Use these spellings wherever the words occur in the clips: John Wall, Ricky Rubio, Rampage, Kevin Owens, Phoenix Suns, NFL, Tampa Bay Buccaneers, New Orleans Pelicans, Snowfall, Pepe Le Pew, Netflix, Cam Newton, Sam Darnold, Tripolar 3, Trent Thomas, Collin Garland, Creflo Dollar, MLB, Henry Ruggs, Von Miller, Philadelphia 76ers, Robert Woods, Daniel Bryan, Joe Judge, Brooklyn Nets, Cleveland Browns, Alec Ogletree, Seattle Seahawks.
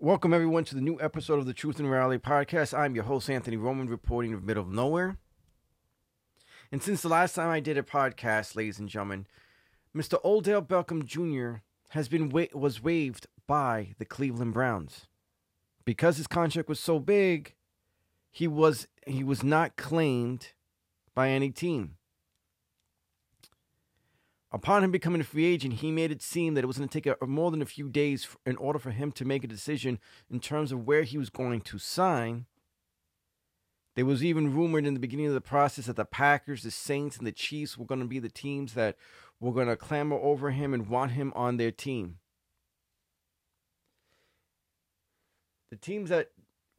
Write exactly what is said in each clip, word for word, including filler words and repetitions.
Welcome, everyone, to the new episode of the Truth and Reality Podcast. I'm your host, Anthony Roman, reporting from Middle of Nowhere. And since the last time I did a podcast, ladies and gentlemen, Mister Odell Beckham Junior has been wa- was waived by the Cleveland Browns. Because his contract was so big, he was he was not claimed by any team. Upon him becoming a free agent, he made it seem that it was going to take a, more than a few days in order for him to make a decision in terms of where he was going to sign. There was even rumored in the beginning of the process that the Packers, the Saints, and the Chiefs were going to be the teams that were going to clamor over him and want him on their team. The teams that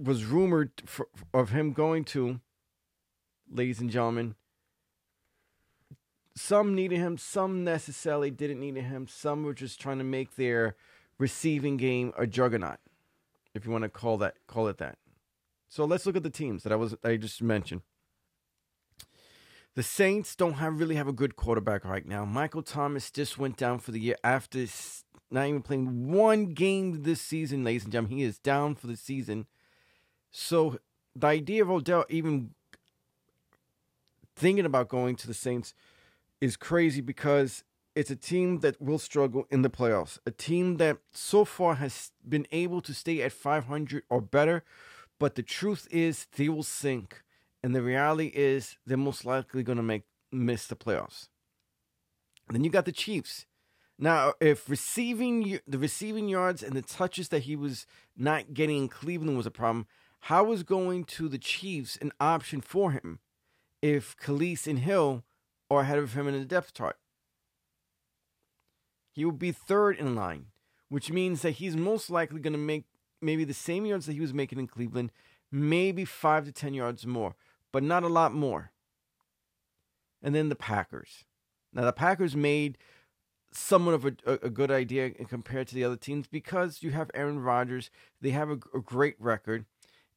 was rumored for, of him going to, ladies and gentlemen, some needed him, some necessarily didn't need him. Some were just trying to make their receiving game a juggernaut, if you want to call that call it that. So let's look at the teams that I was I just mentioned. The Saints don't have really have a good quarterback right now. Michael Thomas just went down for the year after not even playing one game this season, ladies and gentlemen. He is down for the season. So the idea of Odell even thinking about going to the Saints is crazy, because it's a team that will struggle in the playoffs. A team that so far has been able to stay at five hundred or better, but the truth is they will sink, and the reality is they're most likely going to make miss the playoffs. And then you got the Chiefs. Now, if receiving the receiving yards and the touches that he was not getting in Cleveland was a problem, how was going to the Chiefs an option for him if Kalise and Hill or ahead of him in the depth chart? He will be third in line, which means that he's most likely going to make maybe the same yards that he was making in Cleveland, maybe five to ten yards more, but not a lot more. And then the Packers. Now, the Packers made somewhat of a, a, a good idea compared to the other teams, because you have Aaron Rodgers. They have a, a great record.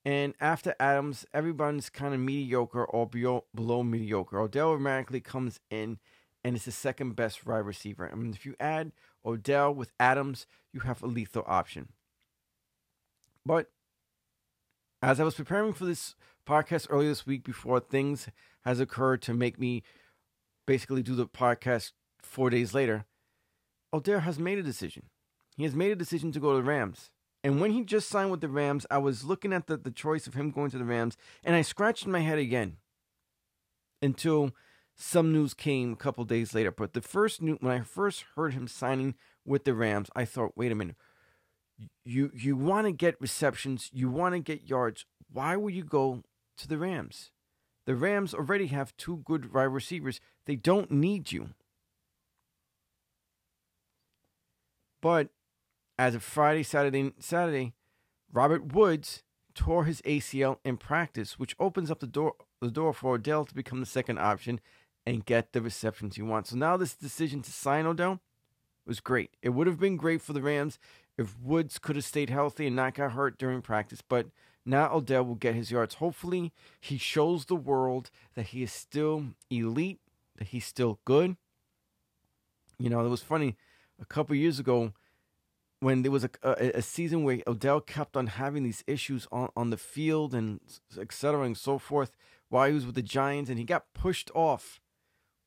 And after Adams, everyone's kind of mediocre or below, below mediocre. Odell automatically comes in, and it's the second best wide receiver. I mean, if you add Odell with Adams, you have a lethal option. But as I was preparing for this podcast earlier this week, before things has occurred to make me basically do the podcast four days later, Odell has made a decision. He has made a decision to go to the Rams. And when he just signed with the Rams, I was looking at the, the choice of him going to the Rams, and I scratched my head again until some news came a couple days later. But the first new, when I first heard him signing with the Rams, I thought, wait a minute. You, you want to get receptions. You want to get yards. Why would you go to the Rams? The Rams already have two good wide receivers. They don't need you. But as of Friday, Saturday, Saturday, Robert Woods tore his A C L in practice, which opens up the door the door for Odell to become the second option and get the receptions he wants. So now this decision to sign Odell was great. It would have been great for the Rams if Woods could have stayed healthy and not got hurt during practice, but now Odell will get his yards. Hopefully, he shows the world that he is still elite, that he's still good. You know, it was funny. A couple years ago, when there was a, a, a season where Odell kept on having these issues on, on the field and et cetera and so forth while he was with the Giants, and he got pushed off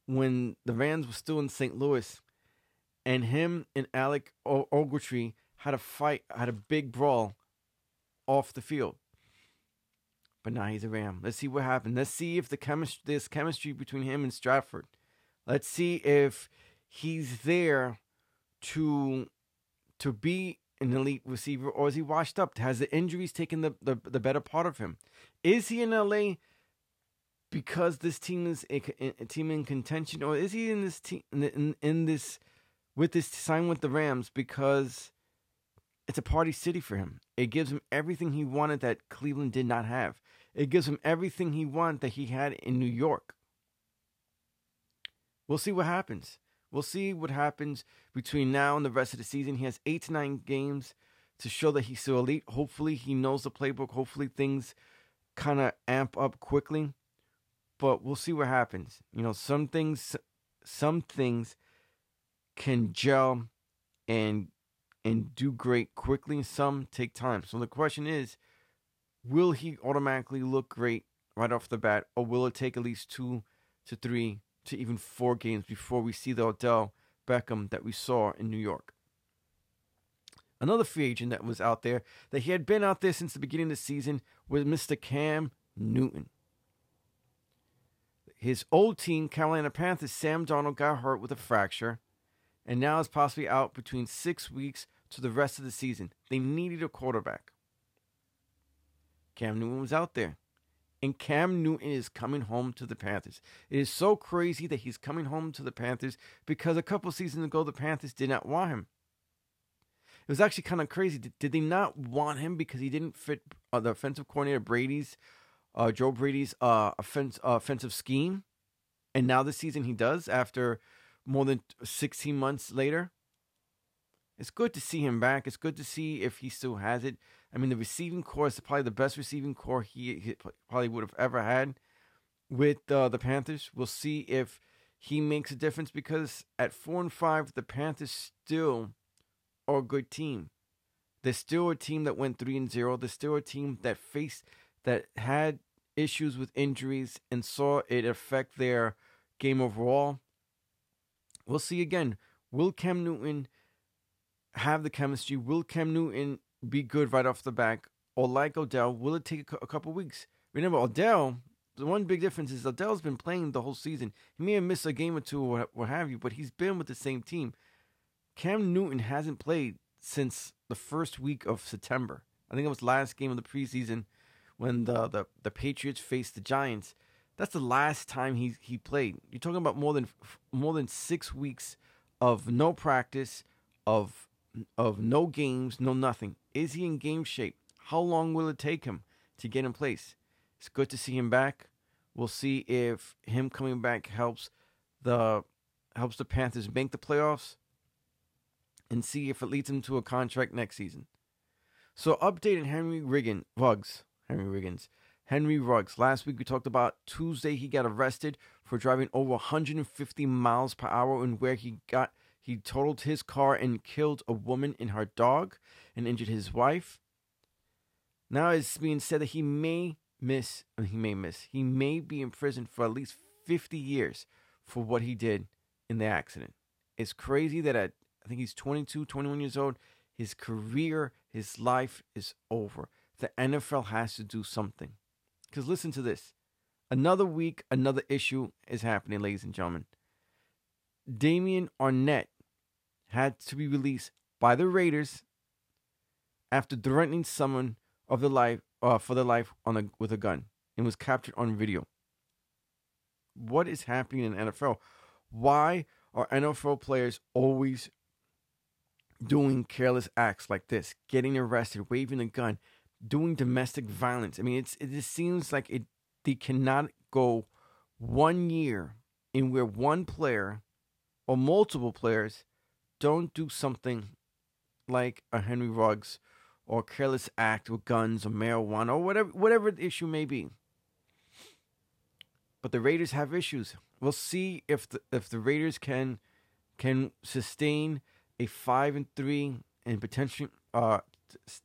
when the Rams were still in Saint Louis, and him and Alec Ogletree had a fight, had a big brawl off the field. But now he's a Ram. Let's see what happened. Let's see if the chemistry, there's chemistry between him and Stratford. Let's see if he's there to... to be an elite receiver, or is he washed up? Has the injuries taken the, the, the better part of him? Is he in L A because this team is a, a team in contention, or is he in this team in, in this with this sign with the Rams because it's a party city for him? It gives him everything he wanted that Cleveland did not have. It gives him everything he wanted that he had in New York. We'll see what happens. We'll see what happens between now and the rest of the season. He has eight to nine games to show that he's still elite. Hopefully, he knows the playbook. Hopefully, things kind of amp up quickly. But we'll see what happens. You know, some things, some things can gel and and do great quickly, and some take time. So the question is, will he automatically look great right off the bat, or will it take at least two to three to even four games before we see the Odell Beckham that we saw in New York? Another free agent that was out there, that he had been out there since the beginning of the season, was Mister Cam Newton. His old team, Carolina Panthers, Sam Darnold got hurt with a fracture and now is possibly out between six weeks to the rest of the season. They needed a quarterback. Cam Newton was out there. And Cam Newton is coming home to the Panthers. It is so crazy that he's coming home to the Panthers, because a couple seasons ago, the Panthers did not want him. It was actually kind of crazy. Did, did they not want him because he didn't fit uh, the offensive coordinator Brady's, uh, Joe Brady's uh, offense, uh, offensive scheme? And now this season he does, after more than sixteen months later. It's good to see him back. It's good to see if he still has it. I mean, the receiving core is probably the best receiving core he, he probably would have ever had with uh, the Panthers. We'll see if he makes a difference, because at four and five, the Panthers still are a good team. They're still a team that went three and zero. They're still a team that faced, that had issues with injuries and saw it affect their game overall. We'll see again. Will Cam Newton have the chemistry? Will Cam Newton be good right off the bat? Or like Odell, will it take a, a couple weeks? Remember, Odell, the one big difference is Odell's been playing the whole season. He may have missed a game or two or what have you, but he's been with the same team. Cam Newton hasn't played since the first week of September. I think it was last game of the preseason when the, the, the Patriots faced the Giants. That's the last time he, he played. You're talking about more than more than six weeks of no practice, of of no games, no nothing. Is he in game shape? How long will it take him to get in place? It's good to see him back. We'll see if him coming back helps the helps the Panthers make the playoffs, and see if it leads him to a contract next season. So updating Henry Riggin, Ruggs, Henry Riggins, Henry Ruggs. Last week we talked about Tuesday he got arrested for driving over one hundred fifty miles per hour, and where he got He totaled his car and killed a woman and her dog and injured his wife. Now it's being said that he may miss, he may miss, he may be in prison for at least fifty years for what he did in the accident. It's crazy that at, I think he's twenty-two, twenty-one years old, his career, his life is over. The N F L has to do something. Because listen to this. Another week, another issue is happening, ladies and gentlemen. Damian Arnett had to be released by the Raiders after threatening someone of the life uh, for their life on a, with a gun, and was captured on video. What is happening in the N F L? Why are N F L players always doing careless acts like this, getting arrested, waving a gun, doing domestic violence? I mean, it's, it just seems like it they cannot go one year in where one player or multiple players don't do something like a Henry Ruggs, or careless act with guns or marijuana or whatever whatever the issue may be. But the Raiders have issues. We'll see if the if the Raiders can can sustain a five and three and potentially uh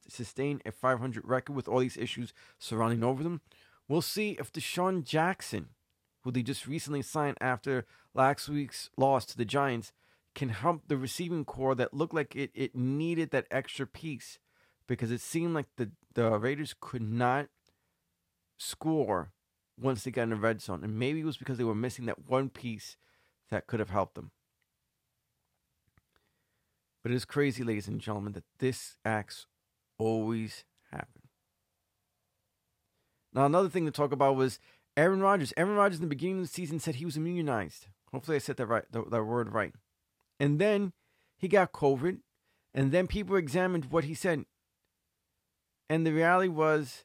sustain a five hundred record with all these issues surrounding over them. We'll see if DeSean Jackson, who they just recently signed after last week's loss to the Giants, can help the receiving core that looked like it, it needed that extra piece, because it seemed like the, the Raiders could not score once they got in the red zone. And maybe it was because they were missing that one piece that could have helped them. But it is crazy, ladies and gentlemen, that this acts always happen. Now, another thing to talk about was Aaron Rodgers. Aaron Rodgers in the beginning of the season said he was immunized. Hopefully I said that right, that, that word right. And then he got COVID. And then people examined what he said. And the reality was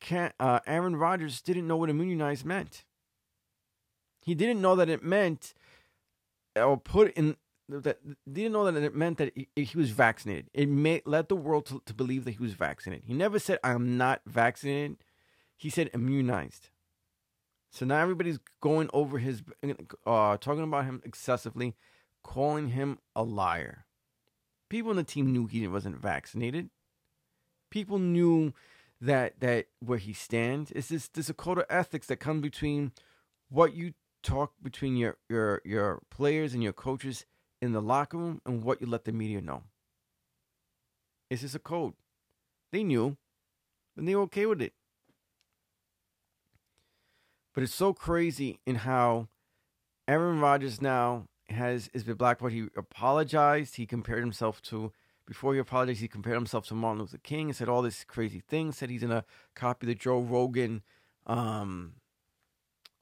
can, uh, Aaron Rodgers didn't know what immunized meant. He didn't know that it meant, or put in, that didn't know that it meant that he, he was vaccinated. It may, led the world to, to believe that he was vaccinated. He never said, I'm not vaccinated. He said immunized. So now everybody's going over his, uh, talking about him excessively, calling him a liar. people on the team knew he wasn't vaccinated. People knew that that where he stands. It's this this a code of ethics that comes between what you talk between your your your players and your coaches in the locker room and what you let the media know. It's just a code. They knew, and they were okay with it. But it's so crazy in how Aaron Rodgers now has is been blackballed. He apologized. He compared himself to, before he apologized, he compared himself to Martin Luther King and said all this crazy thing. Said he's gonna copy the Joe Rogan, um,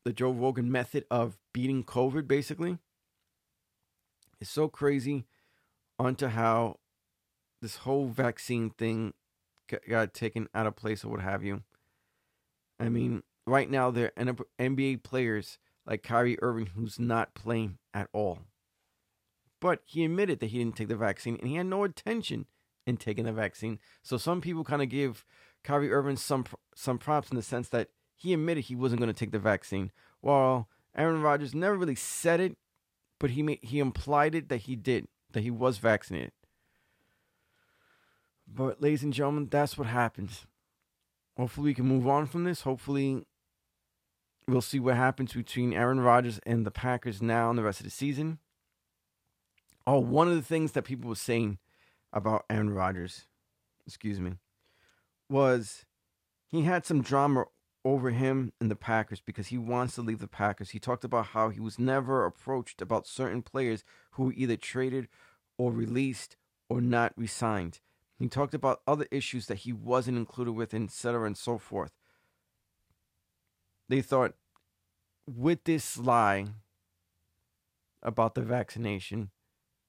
the Joe Rogan method of beating COVID, basically. It's so crazy onto how this whole vaccine thing got taken out of place or what have you. I mean, right now, they're N B A players like Kyrie Irving, who's not playing at all. But he admitted that he didn't take the vaccine, and he had no intention in taking the vaccine. So some people kind of give Kyrie Irving some some props in the sense that he admitted he wasn't going to take the vaccine. While Aaron Rodgers never really said it, but he made, he implied it that he did, that he was vaccinated. But, ladies and gentlemen, that's what happens. Hopefully we can move on from this. Hopefully we'll see what happens between Aaron Rodgers and the Packers now and the rest of the season. Oh, one of the things that people were saying about Aaron Rodgers, excuse me, was he had some drama over him and the Packers because he wants to leave the Packers. He talked about how he was never approached about certain players who were either traded or released or not re-signed. He talked about other issues that he wasn't included with, et cetera, and so forth. They thought with this lie about the vaccination,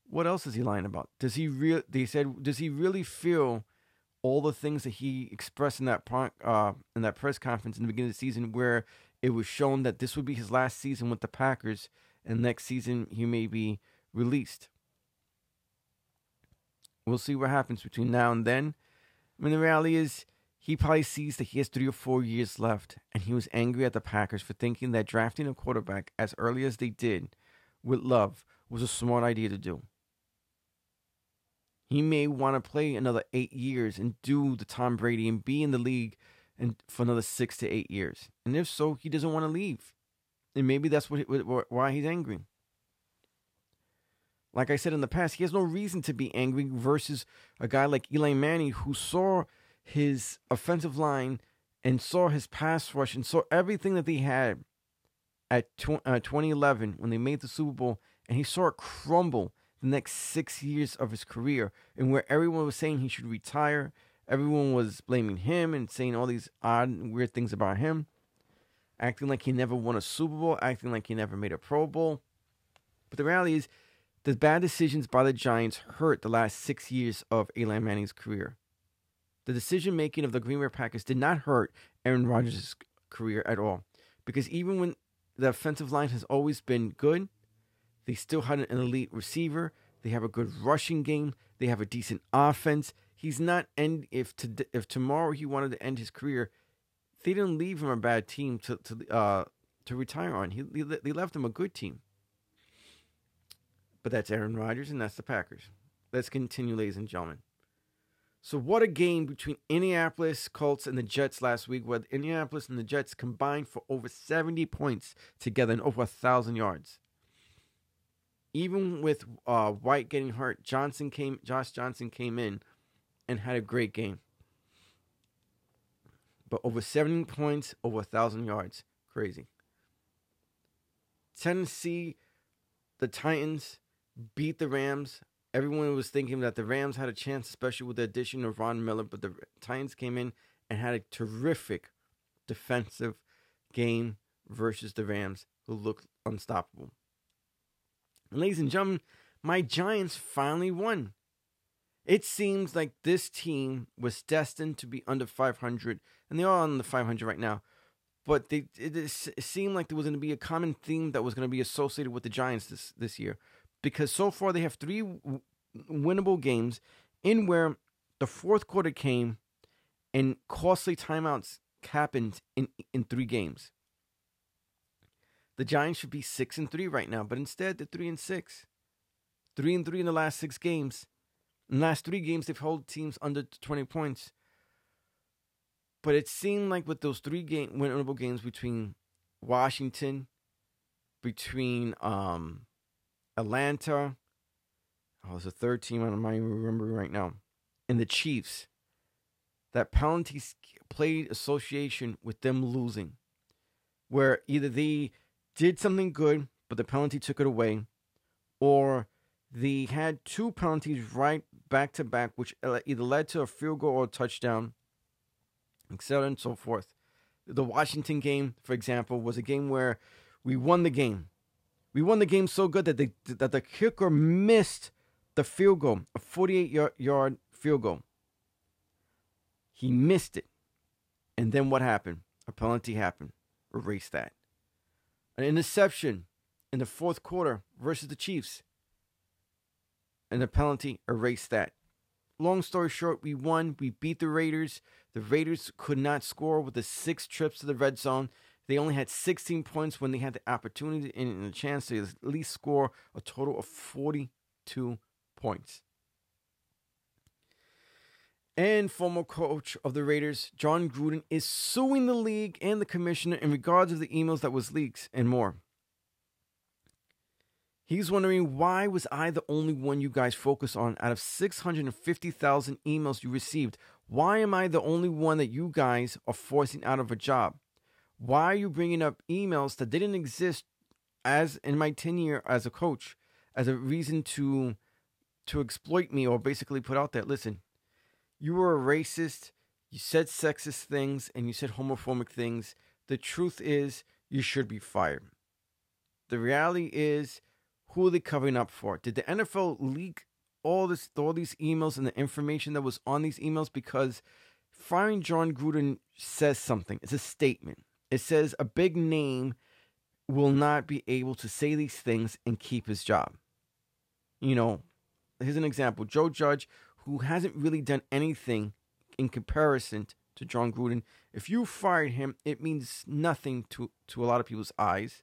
what else is he lying about? Does he re- They said, does he really feel all the things that he expressed in that uh, in that press conference in the beginning of the season, where it was shown that this would be his last season with the Packers, and next season he may be released? We'll see what happens between now and then. I mean, the reality is he probably sees that he has three or four years left, and he was angry at the Packers for thinking that drafting a quarterback as early as they did with Love was a smart idea to do. He may want to play another eight years and do the Tom Brady and be in the league and for another six to eight years. And if so, he doesn't want to leave. And maybe that's what, what why he's angry. Like I said in the past, he has no reason to be angry versus a guy like Eli Manning, who saw his offensive line and saw his pass rush and saw everything that they had at twenty eleven when they made the Super Bowl, and he saw it crumble the next six years of his career, and where everyone was saying he should retire. Everyone was blaming him and saying all these odd and weird things about him, acting like he never won a Super Bowl, acting like he never made a Pro Bowl. But the reality is, the bad decisions by the Giants hurt the last six years of Eli Manning's career. The decision-making of the Green Bay Packers did not hurt Aaron Rodgers' career at all, because even when the offensive line has always been good, they still had an elite receiver. They have a good rushing game. They have a decent offense. He's not end if to, if tomorrow he wanted to end his career, they didn't leave him a bad team to to uh, to retire on. He they left him a good team. But that's Aaron Rodgers, and that's the Packers. Let's continue, ladies and gentlemen. So what a game between Indianapolis Colts and the Jets last week, where Indianapolis and the Jets combined for over seventy points together and over one thousand yards. Even with uh, White getting hurt, Johnson came, Josh Johnson came in and had a great game. But over seventy points, over one thousand yards. Crazy. Tennessee, the Titans beat the Rams. Everyone was thinking that the Rams had a chance, especially with the addition of Von Miller, but the Titans came in and had a terrific defensive game versus the Rams, who looked unstoppable. And ladies and gentlemen, my Giants finally won. It seems like this team was destined to be under five hundred, and they are under five hundred right now. But they, it, it seemed like there was going to be a common theme that was going to be associated with the Giants this, this year. Because so far they have three w- winnable games in where the fourth quarter came and costly timeouts happened in, in three games. The Giants should be six and three right now, but instead they're three and six. Three and three in the last six games. In the last three games, they've held teams under twenty points. But it seemed like with those three game, winnable games between Washington, between um, Atlanta, oh, there's a third team I don't remember right now, and the Chiefs, that penalty played association with them losing, where either they did something good, but the penalty took it away, or they had two penalties right back-to-back, which either led to a field goal or a touchdown, et cetera and so forth. The Washington game, for example, was a game where we won the game. We won the game so good that the, that the kicker missed the field goal, a forty-eight-yard field goal. He missed it. And then what happened? A penalty happened. Erase that. An interception in the fourth quarter versus the Chiefs. And the penalty erased that. Long story short, we won. We beat the Raiders. The Raiders could not score with the six trips to the red zone. They only had sixteen points when they had the opportunity and the chance to at least score a total of forty-two points. And former coach of the Raiders, John Gruden, is suing the league and the commissioner in regards to the emails that was leaked and more. He's wondering, why was I the only one you guys focused on out of six hundred fifty thousand emails you received? Why am I the only one that you guys are forcing out of a job? Why are you bringing up emails that didn't exist as in my tenure as a coach as a reason to to exploit me or basically put out that, listen, you were a racist, you said sexist things, and you said homophobic things. The truth is, you should be fired. The reality is, who are they covering up for? Did the N F L leak all this, all these emails and the information that was on these emails? Because firing John Gruden says something. It's a statement. It says a big name will not be able to say these things and keep his job. You know, here's an example. Joe Judge, who hasn't really done anything in comparison to John Gruden. If you fired him, it means nothing to, to a lot of people's eyes.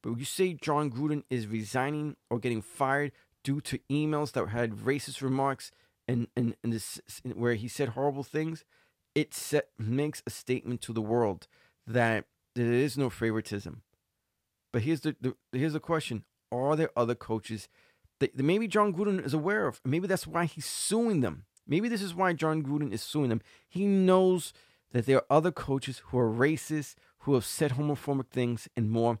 But when you say John Gruden is resigning or getting fired due to emails that had racist remarks and, and, and this, where he said horrible things, it set, makes a statement to the world that there is no favoritism. But here's the, the here's the question. Are there other coaches that, that maybe John Gruden is aware of? Maybe that's why he's suing them. Maybe this is why John Gruden is suing them. He knows that there are other coaches who are racist, who have said homophobic things and more.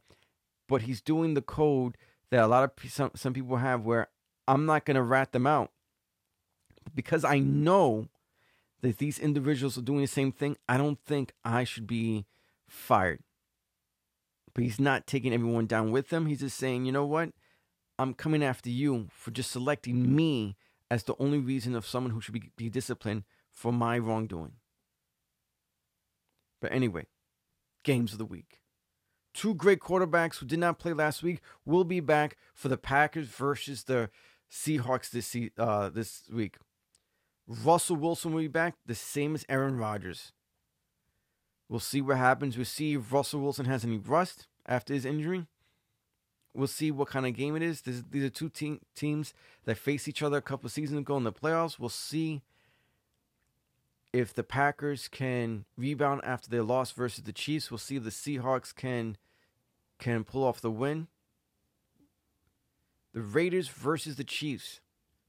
But he's doing the code that a lot of some, some people have where I'm not going to rat them out. Because I know that these individuals are doing the same thing, I don't think I should be fired. But he's not taking everyone down with him. He's just saying, you know what? I'm coming after you for just selecting me as the only reason of someone who should be, be disciplined for my wrongdoing. But anyway, games of the week. Two great quarterbacks who did not play last week will be back for the Packers versus the Seahawks this uh, this week. Russell Wilson will be back, the same as Aaron Rodgers. We'll see what happens. We'll see if Russell Wilson has any rust after his injury. We'll see what kind of game it is. This, these are two te- teams that faced each other a couple of seasons ago in the playoffs. We'll see if the Packers can rebound after their loss versus the Chiefs. We'll see if the Seahawks can, can pull off the win. The Raiders versus the Chiefs.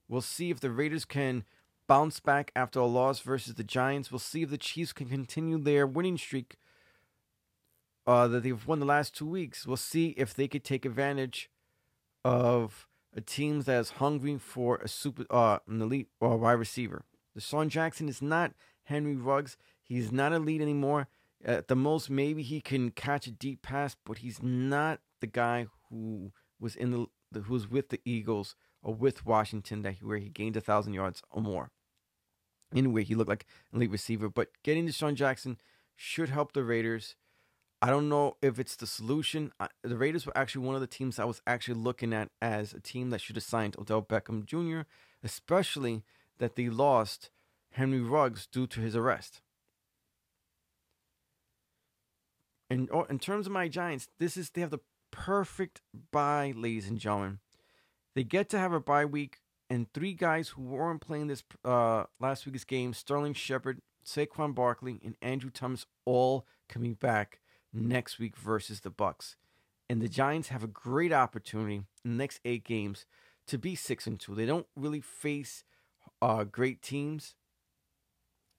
We'll see if the Raiders can bounce back after a loss versus the Giants. We'll see if the Chiefs can continue their winning streak uh, that they've won the last two weeks. We'll see if they could take advantage of a team that is hungry for a super, uh, an elite or a wide receiver. DeSean Jackson is not Henry Ruggs. He's not elite anymore. At the most, maybe he can catch a deep pass, but he's not the guy who was in the, the who was with the Eagles or with Washington, that he, where he gained one thousand yards or more. Anyway, he looked like an elite receiver. But getting DeSean Jackson should help the Raiders. I don't know if it's the solution. I, the Raiders were actually one of the teams I was actually looking at as a team that should have signed Odell Beckham Junior, especially that they lost Henry Ruggs due to his arrest. And oh, in terms of my Giants, this is they have the perfect bye, ladies and gentlemen. They get to have a bye week, and three guys who weren't playing this uh, last week's game, Sterling Shepard, Saquon Barkley, and Andrew Thomas, all coming back next week versus the Bucks. And the Giants have a great opportunity in the next eight games to be six and two. They don't really face uh, great teams.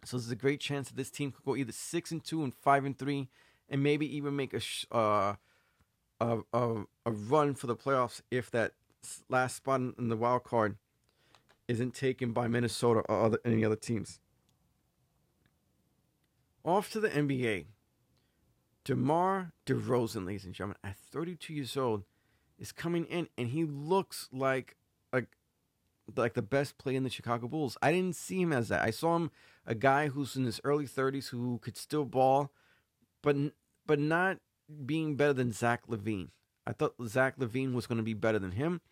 So there's a great chance that this team could go either six and two and five and three and maybe even make a, sh- uh, a, a, a run for the playoffs if that last spot in the wild card isn't taken by Minnesota or other, any other teams. Off to the N B A. DeMar DeRozan, ladies and gentlemen, at thirty-two years old, is coming in, and he looks like a, like the best player in the Chicago Bulls. I didn't see him as that. I saw him a guy who's in his early thirties who could still ball, but but not being better than Zach LaVine. I thought Zach LaVine was going to be better than him,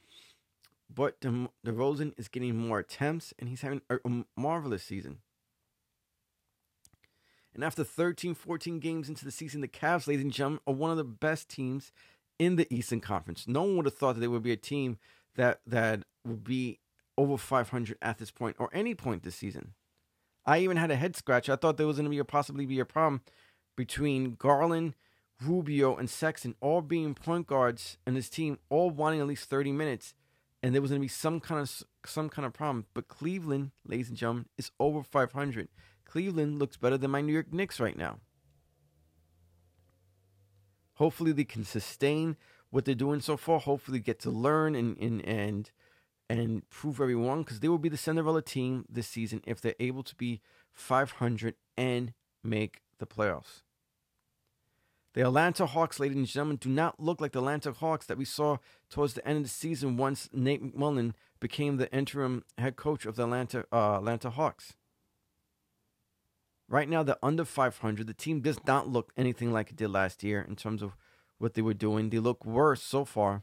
but De- DeRozan is getting more attempts, and he's having a, a marvelous season. And after thirteen, fourteen games into the season, the Cavs, ladies and gentlemen, are one of the best teams in the Eastern Conference. No one would have thought that they would be a team that that would be over five hundred at this point or any point this season. I even had a head scratch. I thought there was going to be a, possibly be a problem between Garland, Rubio, and Sexton, all being point guards, and this team all wanting at least thirty minutes, and there was going to be some kind of some kind of problem. But Cleveland, ladies and gentlemen, is over five hundred. Cleveland looks better than my New York Knicks right now. Hopefully they can sustain what they're doing so far. Hopefully get to learn and and and, and prove everyone, because they will be the Cinderella team this season if they're able to be five hundred and make the playoffs. The Atlanta Hawks, ladies and gentlemen, do not look like the Atlanta Hawks that we saw towards the end of the season once Nate McMillan became the interim head coach of the Atlanta uh, Atlanta Hawks. Right now, they're under five hundred. The team does not look anything like it did last year in terms of what they were doing. They look worse so far.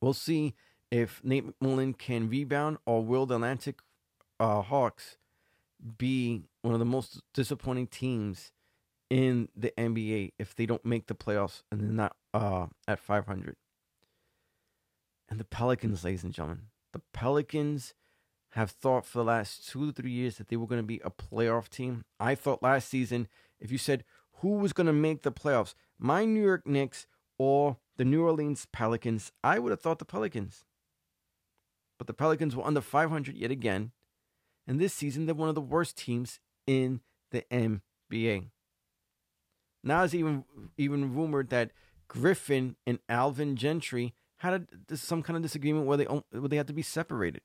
We'll see if Nate McMillan can rebound, or will the Atlantic uh, Hawks be one of the most disappointing teams in the N B A if they don't make the playoffs and they're not uh, at five hundred. And the Pelicans, ladies and gentlemen. The Pelicans have thought for the last two to three years that they were going to be a playoff team. I thought last season, if you said who was going to make the playoffs, my New York Knicks or the New Orleans Pelicans, I would have thought the Pelicans. But the Pelicans were under five hundred yet again. And this season, they're one of the worst teams in the N B A. Now it's even, even rumored that Griffin and Alvin Gentry had a, some kind of disagreement where they, where they had to be separated.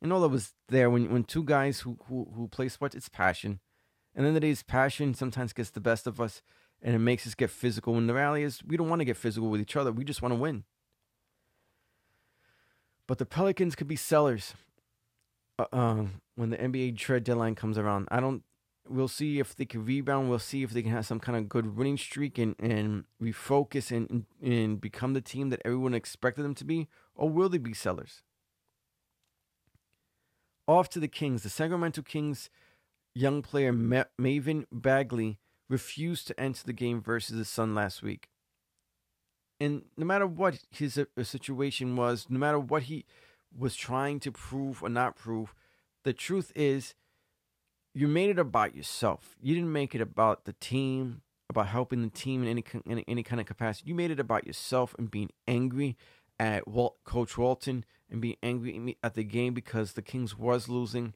And all that was there when when two guys who, who, who play sports, it's passion. And then the day's passion sometimes gets the best of us, and it makes us get physical. And the reality is, we don't want to get physical with each other. We just want to win. But the Pelicans could be sellers uh, uh, when the N B A trade deadline comes around. I don't. We'll see if they can rebound. We'll see if they can have some kind of good winning streak and, and refocus and, and, and become the team that everyone expected them to be. Or will they be sellers? Off to the Kings. The Sacramento Kings young player Ma- Marvin Bagley refused to enter the game versus the Sun last week. And no matter what his uh, situation was, no matter what he was trying to prove or not prove, the truth is you made it about yourself. You didn't make it about the team, about helping the team in any in any kind of capacity. You made it about yourself and being angry at Walt, Coach Walton, and being angry at the game because the Kings was losing.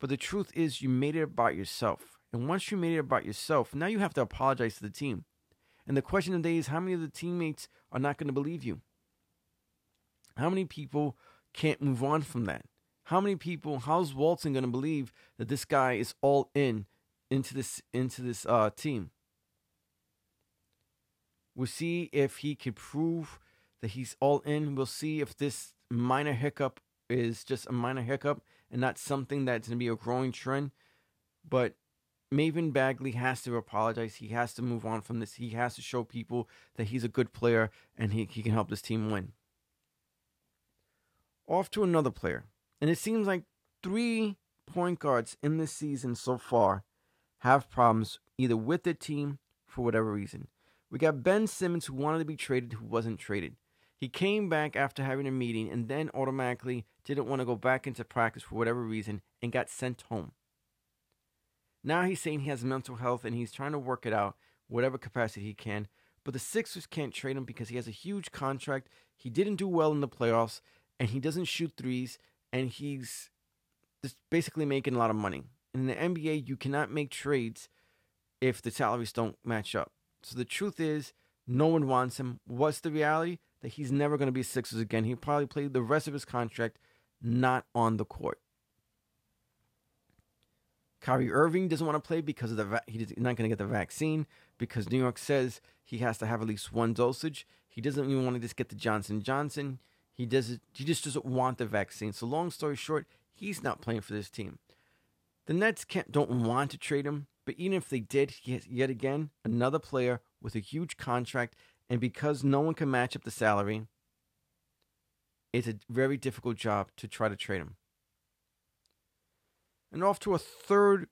But the truth is, you made it about yourself. And once you made it about yourself, now you have to apologize to the team. And the question today is, how many of the teammates are not going to believe you? How many people can't move on from that? How many people, how's Walton going to believe that this guy is all in into this, into this uh, team? We'll see if he can prove that he's all in. We'll see if this minor hiccup is just a minor hiccup and not something that's going to be a growing trend. But Marvin Bagley has to apologize. He has to move on from this. He has to show people that he's a good player and he, he can help this team win. Off to another player. And it seems like three point guards in this season so far have problems either with their team for whatever reason. We got Ben Simmons, who wanted to be traded, who wasn't traded. He came back after having a meeting and then automatically didn't want to go back into practice for whatever reason and got sent home. Now he's saying he has mental health and he's trying to work it out, whatever capacity he can. But the Sixers can't trade him because he has a huge contract. He didn't do well in the playoffs and he doesn't shoot threes and he's just basically making a lot of money. In the N B A, you cannot make trades if the salaries don't match up. So the truth is, no one wants him. What's the reality? That he's never going to be Sixers again. He probably played the rest of his contract not on the court. Kyrie Irving doesn't want to play because of the va- he's not going to get the vaccine because New York says he has to have at least one dosage. He doesn't even want to just get the Johnson and Johnson. He doesn't. He just doesn't want the vaccine. So long story short, he's not playing for this team. The Nets can't don't want to trade him, but even if they did, he has yet again another player with a huge contract. And because no one can match up the salary, it's a very difficult job to try to trade him. And off to a third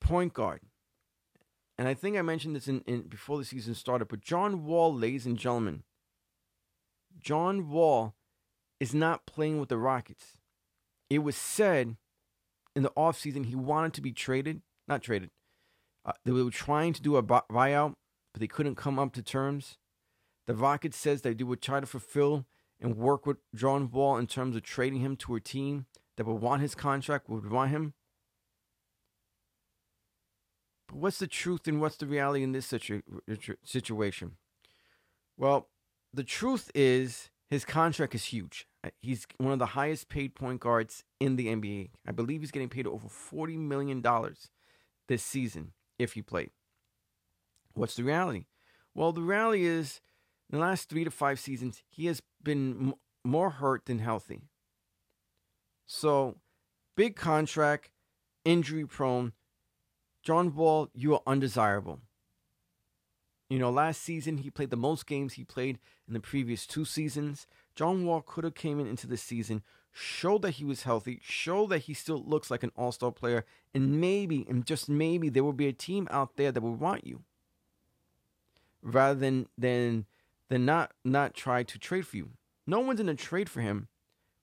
point guard. And I think I mentioned this in, in before the season started, but John Wall, ladies and gentlemen, John Wall is not playing with the Rockets. It was said in the offseason he wanted to be traded, not traded. Uh, they were trying to do a buyout, but they couldn't come up to terms. The Rockets says that they would try to fulfill and work with John Wall in terms of trading him to a team that would want his contract, would want him. But what's the truth and what's the reality in this situ- situation? Well, the truth is his contract is huge. He's one of the highest paid point guards in the N B A. I believe he's getting paid over forty million dollars this season if he played. What's the reality? Well, the reality is in the last three to five seasons, he has been m- more hurt than healthy. So, big contract, injury prone. John Wall, you are undesirable. You know, last season, he played the most games he played in the previous two seasons. John Wall could have came in into this season, showed that he was healthy, showed that he still looks like an all-star player, and maybe, and just maybe, there will be a team out there that would want you, rather than than than not not try to trade for you. No one's in a trade for him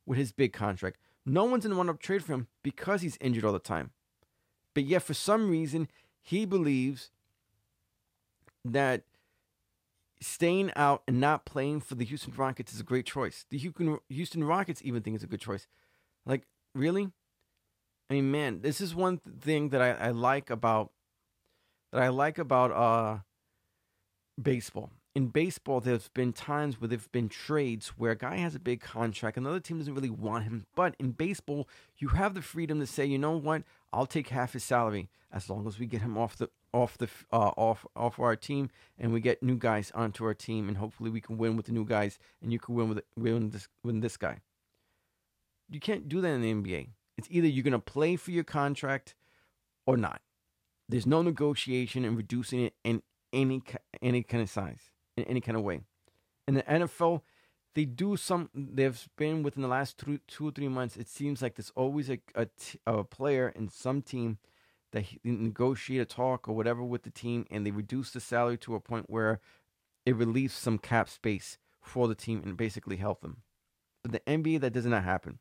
with his big contract. No one's in the one-up trade for him because he's injured all the time. But yet, for some reason, he believes that staying out and not playing for the Houston Rockets is a great choice. The Houston Rockets even think it's a good choice. Like, really? I mean, man, this is one thing that I, I like about that I like about uh. baseball. In baseball, there's been times where there've been trades where a guy has a big contract, another team doesn't really want him. But in baseball, you have the freedom to say, you know what, I'll take half his salary as long as we get him off the off the uh, off off our team, and we get new guys onto our team, and hopefully we can win with the new guys, and you can win with win this win this guy. You can't do that in the N B A. It's either you're gonna play for your contract or not. There's no negotiation and reducing it and. Any any kind of size, in any kind of way. In the N F L, they do some. They've been within the last two, two or three months. It seems like there's always a a, t- a player in some team that he, they negotiate a talk or whatever with the team, and they reduce the salary to a point where it relieves some cap space for the team and basically help them. But the N B A, that does not happen.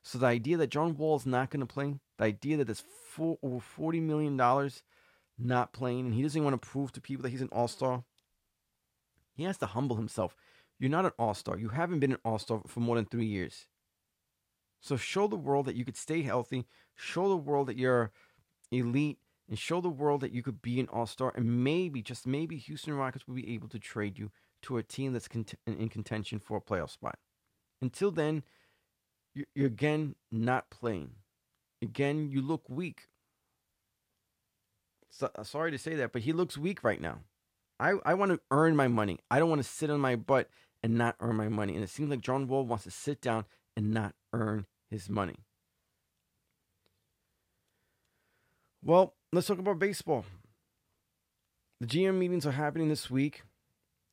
So the idea that John Wall is not going to play, the idea that there's four, over forty million dollars not playing, and he doesn't want to prove to people that he's an all-star. He has to humble himself. You're not an all-star. You haven't been an all-star for more than three years. So show the world that you could stay healthy, show the world that you're elite, and show the world that you could be an all-star, and maybe, just maybe, Houston Rockets will be able to trade you to a team that's cont- in contention for a playoff spot. Until then, you're, you're again not playing. Again, you look weak. So, sorry to say that, but he looks weak right now. I, I want to earn my money. I don't want to sit on my butt and not earn my money. And it seems like John Wall wants to sit down and not earn his money. Well, let's talk about baseball. The G M meetings are happening this week.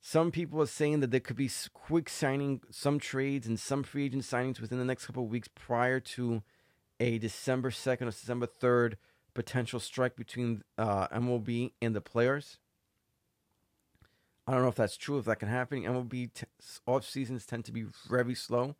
Some people are saying that there could be quick signing, some trades and some free agent signings within the next couple of weeks prior to a December second or December third potential strike between uh, M L B and the players. I don't know if that's true, if that can happen. M L B t- off seasons tend to be very slow.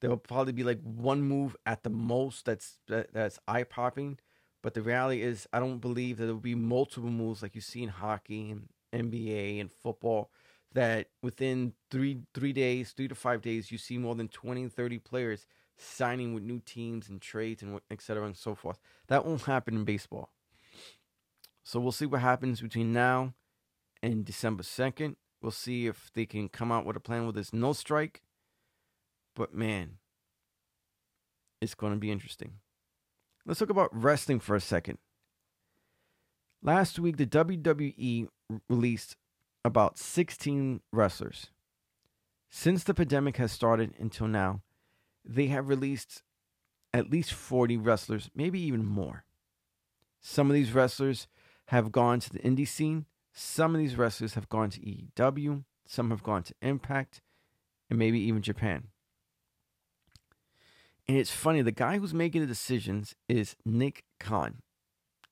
There will probably be like one move at the most that's that, that's eye popping. But the reality is, I don't believe that there will be multiple moves like you see in hockey and N B A and football, that within three three days, three to five days, you see more than twenty, thirty players signing with new teams and trades and et cetera and so forth. That won't happen in baseball. So we'll see what happens between now and December second. We'll see if they can come out with a plan where there's no strike. But man, it's going to be interesting. Let's talk about wrestling for a second. Last week, the W W E released about sixteen wrestlers. Since the pandemic has started until now, they have released at least forty wrestlers, maybe even more. Some of these wrestlers have gone to the indie scene. Some of these wrestlers have gone to A E W. Some have gone to Impact and maybe even Japan. And it's funny, the guy who's making the decisions is Nick Khan.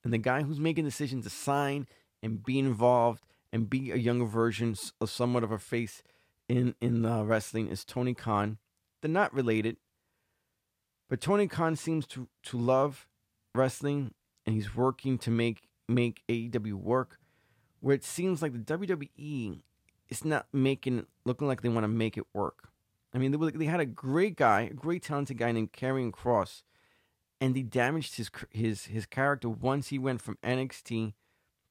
And the guy who's making decisions to sign and be involved and be a younger version of somewhat of a face in, in the wrestling is Tony Khan. They're not related. But Tony Khan seems to, to love wrestling, and he's working to make, make A E W work, where it seems like the W W E is not making looking like they want to make it work. I mean, they, were, they had a great guy, a great talented guy named Karrion Kross, and they damaged his his his character once he went from N X T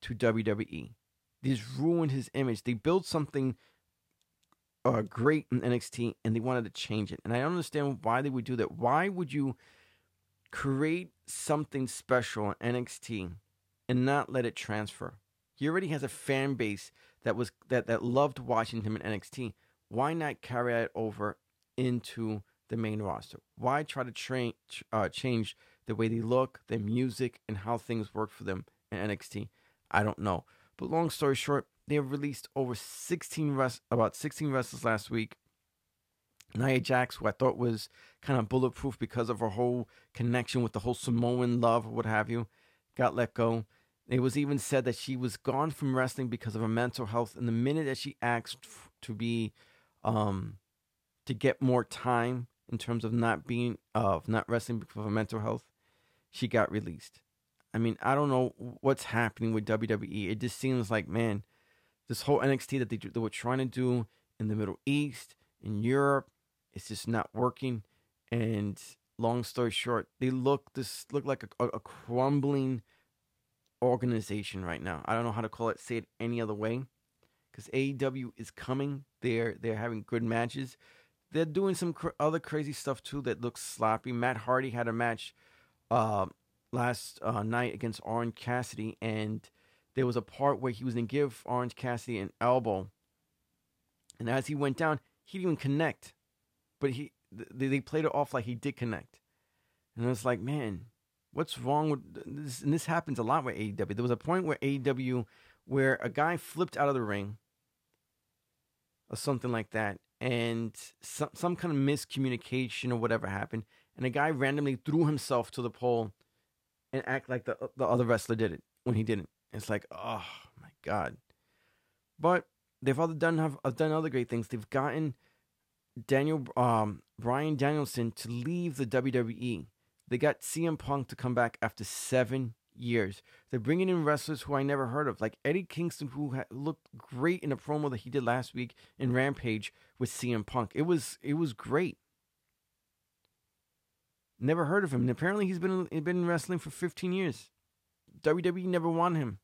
to W W E. They just ruined his image. They built something uh, great in N X T, and they wanted to change it. And I don't understand why they would do that. Why would you create something special in N X T and not let it transfer? He already has a fan base that was that, that loved watching him in N X T. Why not carry it over into the main roster? Why try to tra- uh, change the way they look, their music, and how things work for them in N X T? I don't know. But long story short, they have released over sixteen rest- about sixteen wrestlers last week. Nia Jax, who I thought was kind of bulletproof because of her whole connection with the whole Samoan love or what have you, got let go. It was even said that she was gone from wrestling because of her mental health. And the minute that she asked f- to be... Um, to get more time in terms of not being of uh, not wrestling because of mental health, she got released. I mean, I don't know what's happening with W W E. It just seems like, man, this whole N X T that they, do, they were trying to do in the Middle East, in Europe, it's just not working. And long story short, they look this look like a, a crumbling organization right now. I don't know how to call it, say it any other way. Because A E W is coming. They're, they're having good matches. They're doing some cr- other crazy stuff, too, that looks sloppy. Matt Hardy had a match uh, last uh, night against Orange Cassidy, and there was a part where he was going to give Orange Cassidy an elbow. And as he went down, he didn't even connect. But he th- they played it off like he did connect. And I was like, man, what's wrong with this? And this happens a lot with A E W. There was a point where A E W... where a guy flipped out of the ring or something like that, and some some kind of miscommunication or whatever happened, and a guy randomly threw himself to the pole and act like the the other wrestler did it when he didn't. It's like, oh my God. But they've other done have, have done other great things. They've gotten Daniel um Bryan Danielson to leave the W W E. They got C M Punk to come back after seven years. They're bringing in wrestlers who I never heard of, like Eddie Kingston, who ha- looked great in a promo that he did last week in Rampage with C M Punk. It was it was great. Never heard of him, and apparently he's been he's been in wrestling for fifteen years. W W E never wanted him,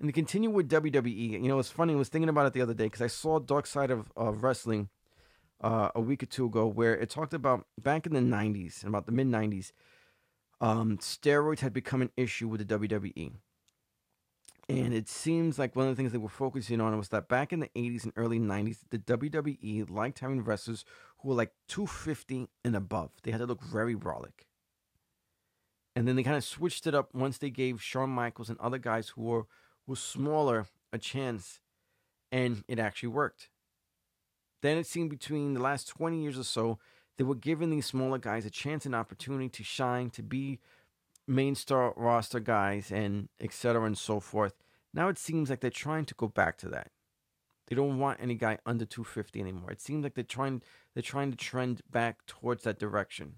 and to continue with W W E, you know, it's funny. I was thinking about it the other day because I saw Dark Side of, of Wrestling uh, a week or two ago, where it talked about back in the nineties and about the mid nineties. Um, steroids had become an issue with the W W E. And it seems like one of the things they were focusing on was that back in the eighties and early nineties, the W W E liked having wrestlers who were like two fifty and above. They had to look very brolic. And then they kind of switched it up once they gave Shawn Michaels and other guys who were, were smaller a chance. And it actually worked. Then it seemed between the last twenty years or so, they were giving these smaller guys a chance and opportunity to shine, to be main star roster guys, and et cetera and so forth. Now it seems like they're trying to go back to that. They don't want any guy under two fifty anymore. It seems like they're trying they're trying to trend back towards that direction.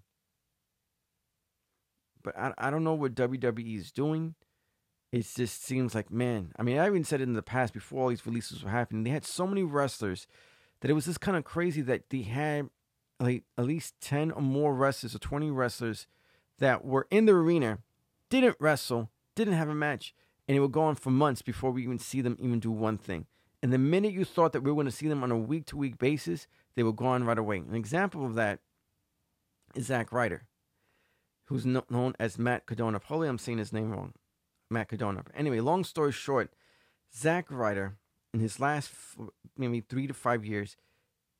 But I, I don't know what W W E is doing. It just seems like, man, I mean, I even said it in the past before all these releases were happening. They had so many wrestlers that it was just kind of crazy that they had like at least ten or more wrestlers or twenty wrestlers that were in the arena, didn't wrestle, didn't have a match, and it would go on for months before we even see them even do one thing. And the minute you thought that we were going to see them on a week-to-week basis, they were gone right away. An example of that is Zack Ryder, who's known as Matt Cardona. Probably I'm saying his name wrong. Matt Cardona. But anyway, long story short, Zack Ryder, in his last maybe three to five years,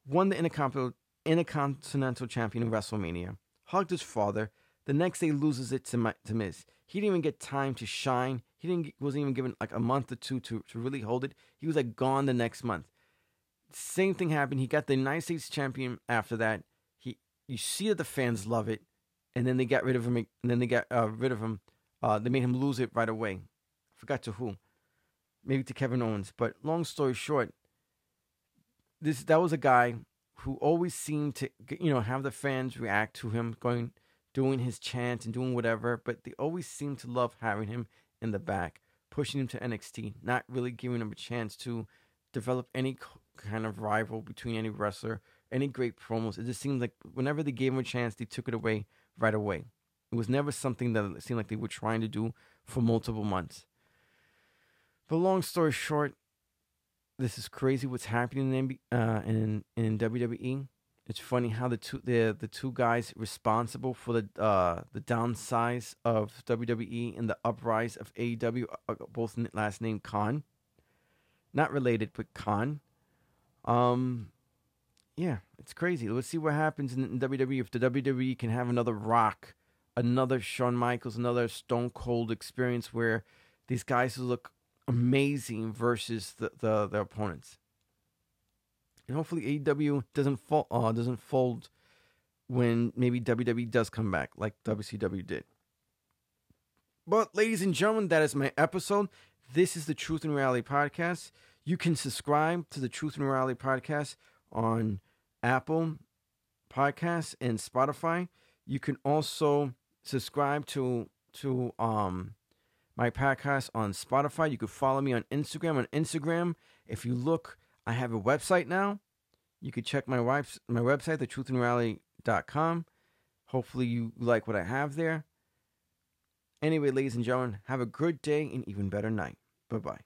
won the Intercontinental, Intercontinental Champion in WrestleMania, hugged his father. The next day loses it to, to Miz. He didn't even get time to shine. He didn't wasn't even given like a month or two to, to really hold it. He was like gone the next month. Same thing happened. He got the United States champion after that. He you see that the fans love it, and then they got rid of him. And then they got uh, rid of him. Uh, they made him lose it right away. I forgot to who, maybe to Kevin Owens. But long story short, this that was a guy who always seemed to you know have the fans react to him going. Doing his chant and doing whatever, but they always seem to love having him in the back, pushing him to N X T, not really giving him a chance to develop any kind of rival between any wrestler, any great promos. It just seems like whenever they gave him a chance, they took it away right away. It was never something that seemed like they were trying to do for multiple months. But long story short, this is crazy what's happening in, uh, in, in W W E. It's funny how the two the the two guys responsible for the uh, the downsize of W W E and the uprise of A E W are both last name Khan, not related but Khan. Um, yeah, it's crazy. Let's see what happens in, in W W E if the W W E can have another Rock, another Shawn Michaels, another Stone Cold experience where these guys look amazing versus the the their opponents. And hopefully A E W doesn't fall, uh, doesn't fold when maybe W W E does come back, like W C W did. But ladies and gentlemen, that is my episode. This is the Truth and Reality Podcast. You can subscribe to the Truth and Reality Podcast on Apple Podcasts and Spotify. You can also subscribe to to um my podcast on Spotify. You can follow me on Instagram. On Instagram, if you look. I have a website now. You can check my wife's, my website, the truth and reality dot com. Hopefully you like what I have there. Anyway, ladies and gentlemen, have a good day and even better night. Bye-bye.